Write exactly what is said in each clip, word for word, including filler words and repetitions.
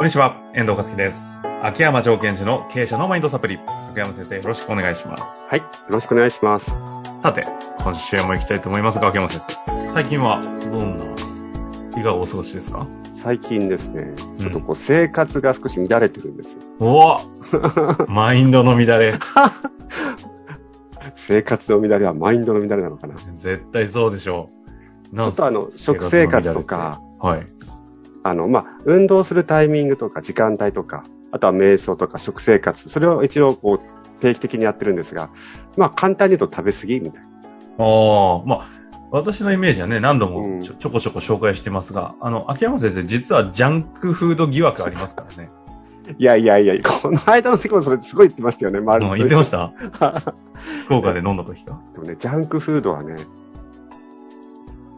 こんにちは、遠藤和樹です。秋山城賢治の経営者のマインドサプリ、秋山先生、よろしくお願いします。はい、よろしくお願いします。さて、今週も行きたいと思いますが、秋山先生、最近はどんないかがお過ごしですか？最近ですね、ちょっとこう生活が少し乱れてるんですよ、うん、おマインドの乱れ生活の乱れはマインドの乱れなのかな。絶対そうでしょう。ちょっとあの食生活とか、はい、あのまあ運動するタイミングとか時間帯とか、あとは瞑想とか食生活、それを一応こう定期的にやってるんですが、まあ簡単に言うと食べ過ぎみたいな。ああ、まあ私のイメージはね、何度もちょ、 ちょこちょこ紹介してますが、うん、あの秋山先生、実はジャンクフード疑惑ありますからね。いやいやいや、この間の時もそれすごい言ってましたよね。丸の、うん、言ってました福岡で飲んだ時か。でもね、ジャンクフードはね、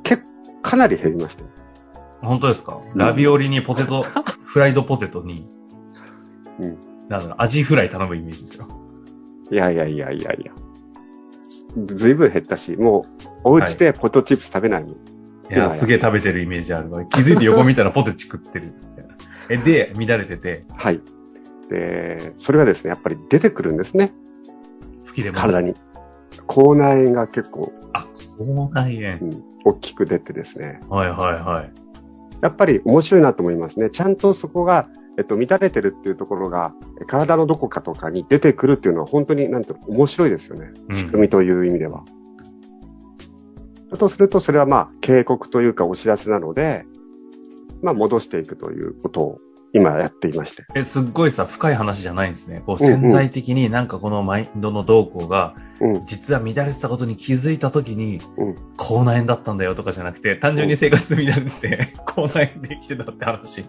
結構かなり減りました。本当ですか？ラビオリにポテト、フライドポテトに、うん、なんかアジフライ頼むイメージですよ。いやいやいやいやいや。ずいぶん減ったし、もうお家でポテトチップス食べないの、はい、いや、すげえ食べてるイメージあるの。気づいて横見たらポテチ食ってるみたいな。えで乱れてて、はい。で、それがですね、やっぱり出てくるんですね。吹き出ます。体に口内炎が結構、あ、口内炎、うん、大きく出てですね。はいはいはい。やっぱり面白いなと思いますね。ちゃんとそこがえっと乱れてるっていうところが体のどこかとかに出てくるっていうのは本当になんて面白いですよね。仕組みという意味では。うん、だとすると、それはまあ警告というかお知らせなので、まあ戻していくということを今やっていまして。え、すっごいさ、深い話じゃないんですね。こう潜在的になんかこのマインドの動向が、実は乱れてたことに気づいたときに、口内炎だったんだよとかじゃなくて、単純に生活乱れて、口内炎できてたって話。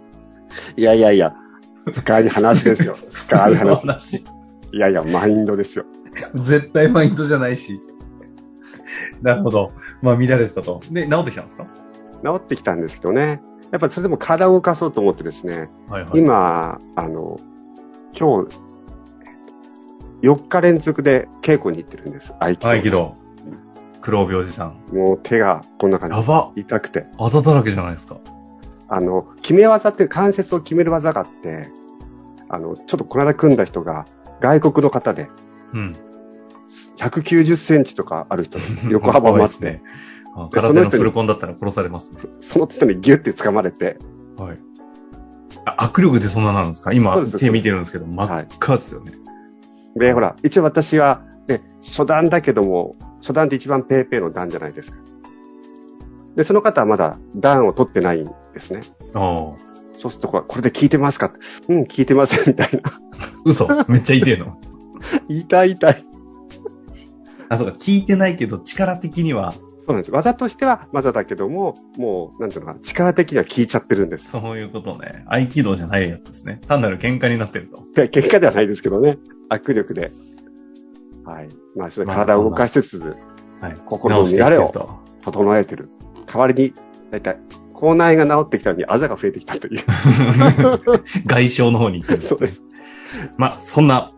いやいやいや、深い話ですよ。深い話。いやいや、マインドですよ。絶対マインドじゃないし。なるほど。まあ、乱れてたと。で、治ってきたんですか？治ってきたんですけどね。やっぱりそれでも体を動かそうと思ってですね、はいはい、今、あの、今日、よっか連続で稽古に行ってるんです。合気道。合気道。黒帯おじさん。もう手がこんな感じ。やば。痛くて。あざだらけじゃないですか。あの、決め技っていう関節を決める技があって、あの、ちょっとこの間組んだ人が外国の方で、うん。ひゃくきゅうじゅっセンチとかある人、横幅もあって、ね、空手のフルコンだったら殺されますね。その人にギュって掴まれて、はい、あ、握力でそんななんですか？今手見てるんですけど、真っ赤ですよね。はい、で、ほら、一応私は、ね、初段だけども、初段って一番ペーペーの段じゃないですか。で、その方はまだ段を取ってないんですね。あ、そうすると、これで効いてますか？うん、効いてませんみたいな。嘘、めっちゃ痛いの。痛い痛い。あ、そうか、聞いてないけど力的には、そうなんです。技としては技だけども、もうなんていうのか、力的には効いちゃってるんです。そういうことね。合気道じゃないやつですね。単なる喧嘩になってると。いや、喧嘩ではないですけどね、握力で、はい、まあそれ体を動かしつつ、まあ、心の乱れを整えてる、はい、代わりにだいたい口内炎が治ってきたのにあざが増えてきたという外傷の方に行ってるんですね。そうです。まあそんな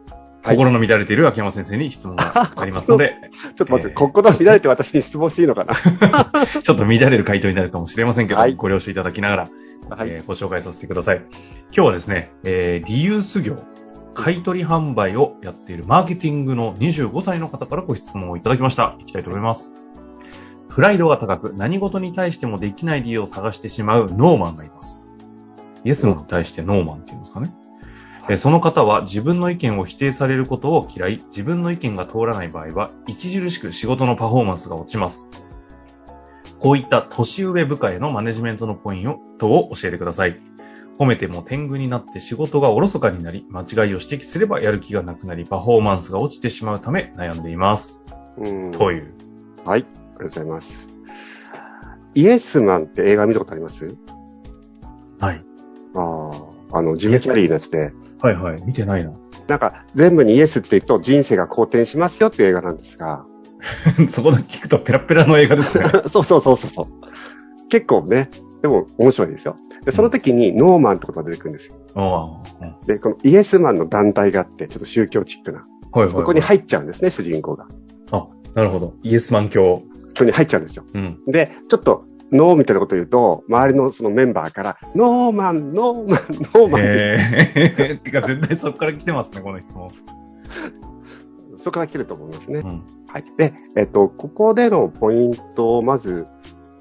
心の乱れている秋山先生に質問がありますので。ちょっと待って、えー、心の乱れて私に質問していいのかなちょっと乱れる回答になるかもしれませんけど、はい、ご了承いただきながら、はい、えー、ご紹介させてください。今日はですね、えー、リユース業、買取販売をやっているマーケティングのにじゅうごさいの方からご質問をいただきました。いきたいと思います。プライドが高く、何事に対してもできない理由を探してしまうノーマンがいます。イエスに対してノーマンっていうんですかね。その方は自分の意見を否定されることを嫌い、自分の意見が通らない場合は著しく仕事のパフォーマンスが落ちます。こういった年上部下へのマネジメントのポイントを教えてください。褒めても天狗になって仕事がおろそかになり、間違いを指摘すればやる気がなくなり、パフォーマンスが落ちてしまうため悩んでいます、うんという。はい、ありがとうございます。イエスマンって映画見たことあります？はい。ああ、あのジム・キャリーのやつで、はいはい、見てないな。なんか、全部にイエスって言うと人生が好転しますよっていう映画なんですが。そこだけ聞くとペラペラの映画ですね。そうそうそうそう。結構ね、でも面白いですよ。で、その時にノーマンってことが出てくるんですよ。うん、で、このイエスマンの団体があって、ちょっと宗教チックな。はいはいはい、そこに入っちゃうんですね、主人公が。あ、なるほど。イエスマン教。教に入っちゃうんですよ。うん、で、ちょっと、ノーみたいなこと言うと、周りのそのメンバーからノーマン、ノーマン、ノーマンです。えー、ってか絶対そこから来てますね、この質問。そこから来てると思いますね。うん、はい。で、えっと、ここでのポイントをまず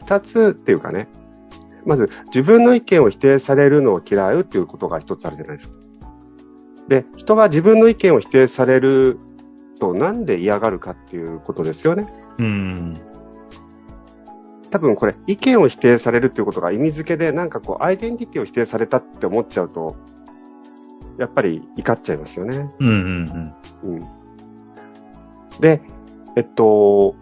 ふたつっていうかね、まず自分の意見を否定されるのを嫌うっていうことが一つあるじゃないですか。で、人は自分の意見を否定されるとなんで嫌がるかっていうことですよね。うん。多分これ意見を否定されるっていうことが意味付けでなんかこうアイデンティティを否定されたって思っちゃうとやっぱり怒っちゃいますよね。うんうんうん。うん、で、えっと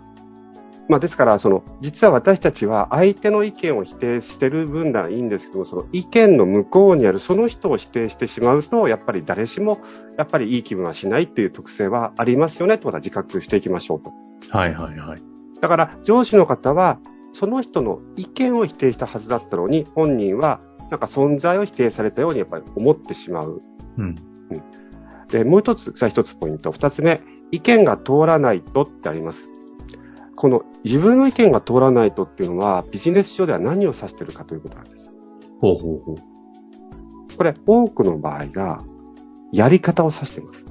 まあ、ですからその実は私たちは相手の意見を否定してる分ならいいんですけども、その意見の向こうにあるその人を否定してしまうとやっぱり誰しもやっぱりいい気分はしないっていう特性はありますよねってことは自覚していきましょうと。はいはいはい。だから上司の方はその人の意見を否定したはずだったのに本人はなんか存在を否定されたようにやっぱり思ってしまう。うんうん、でもう一つ、さあ一つポイント、二つ目、意見が通らないとってあります。この自分の意見が通らないとっていうのはビジネス上では何を指しているかということなんです。ほうほうほう。これ多くの場合がやり方を指しています。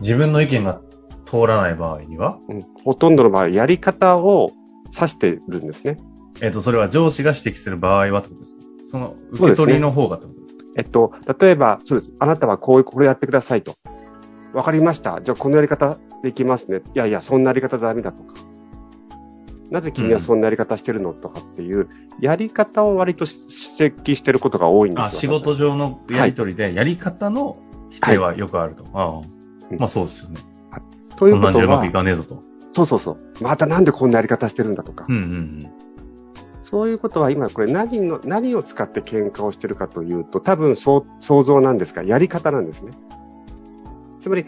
自分の意見が通らない場合には、うん、ほとんどの場合やり方を指しているんですね。えっとそれは上司が指摘する場合はってことですか。その受け取りの方がってことですか。そうですね。えっと例えばそうです。あなたはこういうこれやってくださいと。わかりました。じゃあこのやり方できますね。いやいや、そんなやり方ダメだとか。なぜ君はそんなやり方してるの、うん、とかっていう、やり方を割と指摘してることが多いんですよ。あ、仕事上のやりとりで、やり方の否定はよくあると。はい、ああ、まあそうですよね。うん、ということは。そんなんじゃうまくいかねえぞと。そうそうそう。またなんでこんなやり方してるんだとか。うんうんうん。そういうことは今これ何の、何を使って喧嘩をしてるかというと、多分想像なんですが、やり方なんですね。つまり、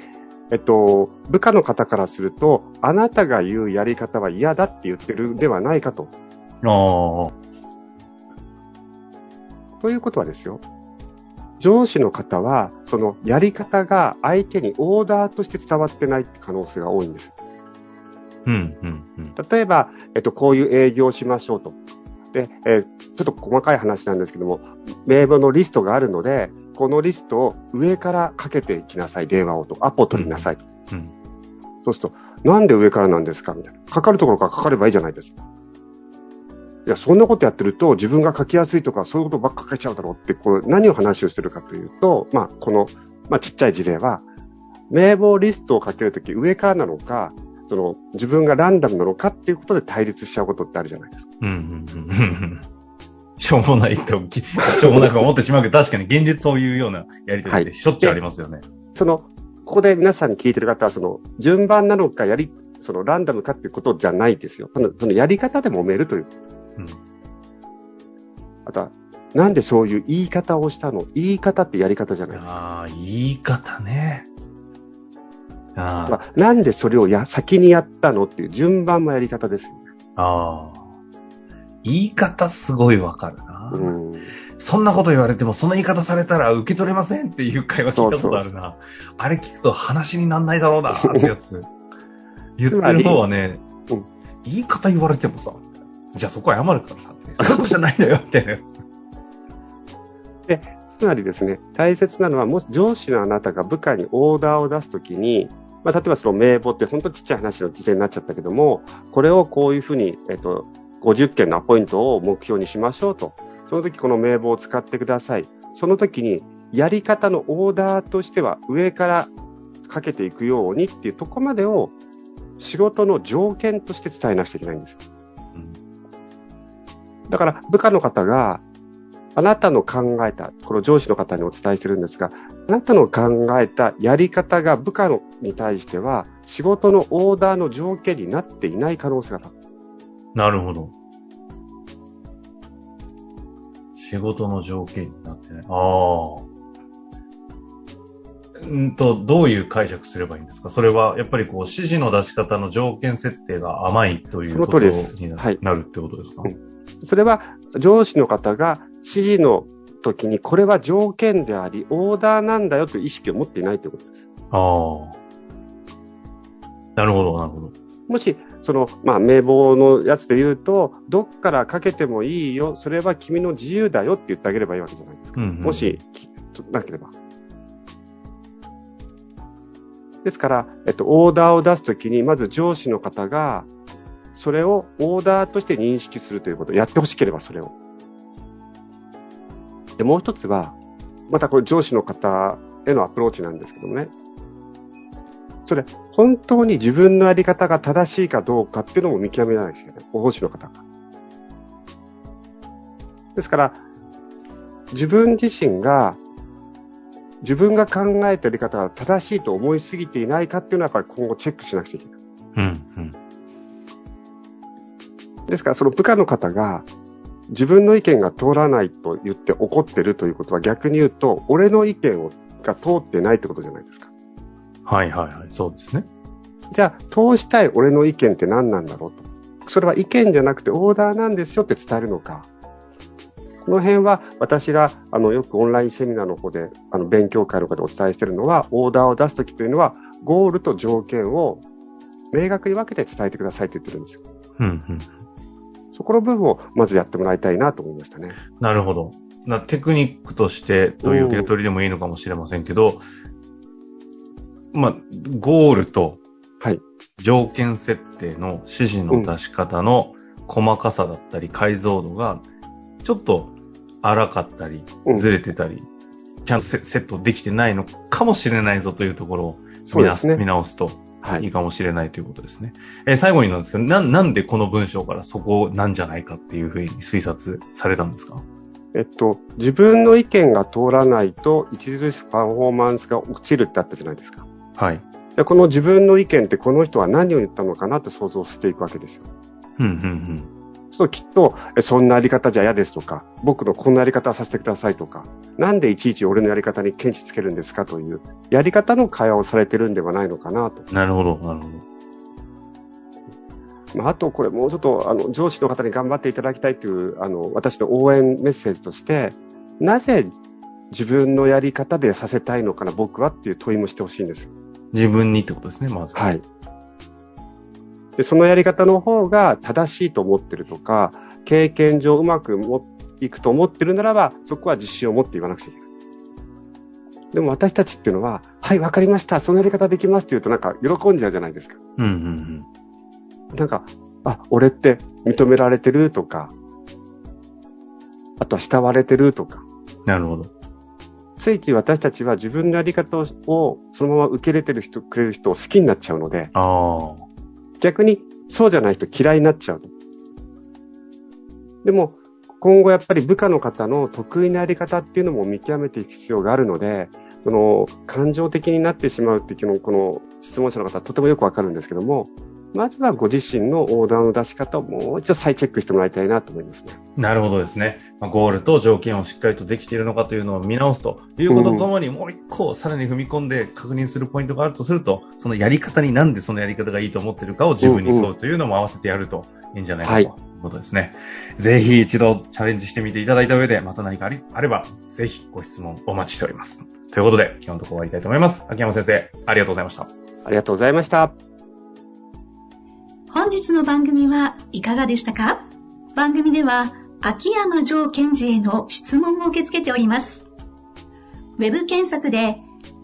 えっと、部下の方からすると、あなたが言うやり方は嫌だって言ってるんではないかと。ああ。ということはですよ、上司の方は、そのやり方が相手にオーダーとして伝わってないって可能性が多いんです。うん、うん、うん。例えば、えっと、こういう営業をしましょうと。で、えー、ちょっと細かい話なんですけども、名簿のリストがあるので、このリストを上からかけていきなさい、電話をと、アポを取りなさいと、うんうん。そうすると、なんで上からなんですかみたいな。かかるところからかかればいいじゃないですか。いや、そんなことやってると、自分が書きやすいとか、そういうことばっか書いちゃうだろうって、こう、何を話をしてるかというと、まあ、この、まあ、ちっちゃい事例は、名簿リストをかけるとき、上からなのか、その自分がランダムなのかっていうことで対立しちゃうことってあるじゃないですか。うんうんうん、しょうもないとしょうもなく思ってしまうけど確かに現実そういうようなやりとりってしょっちゅうありますよね。はい、そのここで皆さんに聞いてる方はその順番なのかやりそのランダムかっていうことじゃないですよ。その、そのやり方で揉めるという。うん、あとはなんでそういう言い方をしたの？言い方ってやり方じゃないですか。ああ言い方ね。あなんでそれをや先にやったのっていう順番もやり方ですよね。ああ。言い方すごいわかるな、うん。そんなこと言われてもその言い方されたら受け取れませんっていう会話聞いたことあるな。そうそうそうあれ聞くと話にならないだろうなってやつ。言ってる方はね、うん、言い方言われてもさ、じゃあそこは謝るからさって、そういうことじゃないのよみたいなやつ。で、つまりですね、大切なのはもし上司のあなたが部下にオーダーを出すときに、まあ、例えばその名簿って本当にちっちゃい話の事例になっちゃったけども、これをこういうふうに、えっと、ごじゅっけんのアポイントを目標にしましょうと。その時この名簿を使ってください。その時にやり方のオーダーとしては上からかけていくようにっていうとこまでを仕事の条件として伝えなくちゃいけないんですよ。だから部下の方があなたの考えた、この上司の方にお伝えしてるんですが、あなたの考えたやり方が部下のに対しては仕事のオーダーの条件になっていない可能性が高い。なるほど。仕事の条件になってない。ああ。んと、どういう解釈すればいいんですか？それはやっぱりこう指示の出し方の条件設定が甘いということになるってことですか？はい。それは上司の方が指示の時にこれは条件でありオーダーなんだよという意識を持っていないということです。ああ、なるほどなるほど。もしその、まあ、名簿のやつで言うと、どっからかけてもいいよ、それは君の自由だよって言ってあげればいいわけじゃないですか。うんうん、もし、なければ。ですから、えっと、オーダーを出すときに、まず上司の方が、それをオーダーとして認識するということをやってほしければ、それを。で、もう一つは、またこれ上司の方へのアプローチなんですけどもね。それ、本当に自分のやり方が正しいかどうかっていうのも見極めないですよね。上司の方が。ですから、自分自身が、自分が考えたやり方が正しいと思いすぎていないかっていうのはやっぱり今後チェックしなくちゃいけない。うんうん、ですからその部下の方が自分の意見が通らないと言って怒ってるということは逆に言うと俺の意見が通ってないってことじゃないですか。はいはいはい、そうですね。じゃあ通したい俺の意見って何なんだろうと。それは意見じゃなくてオーダーなんですよって伝えるのか。この辺は私があのよくオンラインセミナーの方であの勉強会の方でお伝えしているのはオーダーを出すときというのはゴールと条件を明確に分けて伝えてくださいと言ってるんですよ、うんうん、そこの部分をまずやってもらいたいなと思いましたね。なるほど。なテクニックとしてという受け取りでもいいのかもしれませんけど、まあ、ゴールと条件設定の指示の出し方の細かさだったり解像度がちょっと荒かったりずれてたり、うん、ちゃんとセットできてないのかもしれないぞというところを 見, な、ね、見直すといいかもしれないということですね、はい。えー、最後になんですけど な, なんでこの文章からそこなんじゃないかっていうふうに推察されたんですか。えっと、自分の意見が通らないと著しくパフォーマンスが落ちるってあったじゃないですか。はい。でこの自分の意見ってこの人は何を言ったのかなって想像していくわけですよ。うんうんうん。そうきっとそんなやり方じゃ嫌ですとか僕のこんなやり方させてくださいとかなんでいちいち俺のやり方に検知つけるんですかというやり方の会話をされてるんではないのかなと。なるほどなるほど、まあ、あとこれもうちょっとあの上司の方に頑張っていただきたいというあの私の応援メッセージとしてなぜ自分のやり方でさせたいのかな僕はっていう問いもしてほしいんです。自分にってことですねまずは。はい。でそのやり方の方が正しいと思ってるとか経験上うまくいくと思ってるならばそこは自信を持って言わなくちゃいけない。でも私たちっていうのははいわかりましたそのやり方できますって言うとなんか喜んじゃうじゃないですか、うんうんうん、なんかあ俺って認められてるとかあとは慕われてるとか。なるほど。ついつい私たちは自分のやり方をそのまま受け入れてる人くれる人を好きになっちゃうのでああ逆にそうじゃない人嫌いになっちゃう。でも今後やっぱり部下の方の得意なやり方っていうのも見極めていく必要があるのでその感情的になってしまうっていうのこの質問者の方はとてもよくわかるんですけどもまずはご自身のオーダーの出し方をもう一度再チェックしてもらいたいなと思いますね。なるほどですね。ゴールと条件をしっかりとできているのかというのを見直すということとともに、うん、もう一個さらに踏み込んで確認するポイントがあるとするとそのやり方になんでそのやり方がいいと思っているかを自分に問うというのも合わせてやるといいんじゃないかということですね、はい、ぜひ一度チャレンジしてみていただいた上でまた何かあり、あればぜひご質問お待ちしておりますということで今日のところ終わりたいと思います。秋山先生ありがとうございました。ありがとうございました。本日の番組はいかがでしたか？番組では秋山城賢治への質問を受け付けております。ウェブ検索で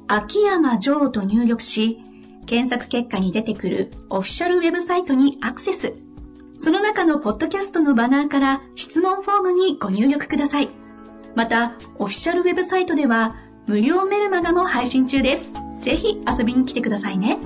秋山城と入力し、検索結果に出てくるオフィシャルウェブサイトにアクセス。その中のポッドキャストのバナーから質問フォームにご入力ください。また、オフィシャルウェブサイトでは無料メルマガも配信中です。ぜひ遊びに来てくださいね。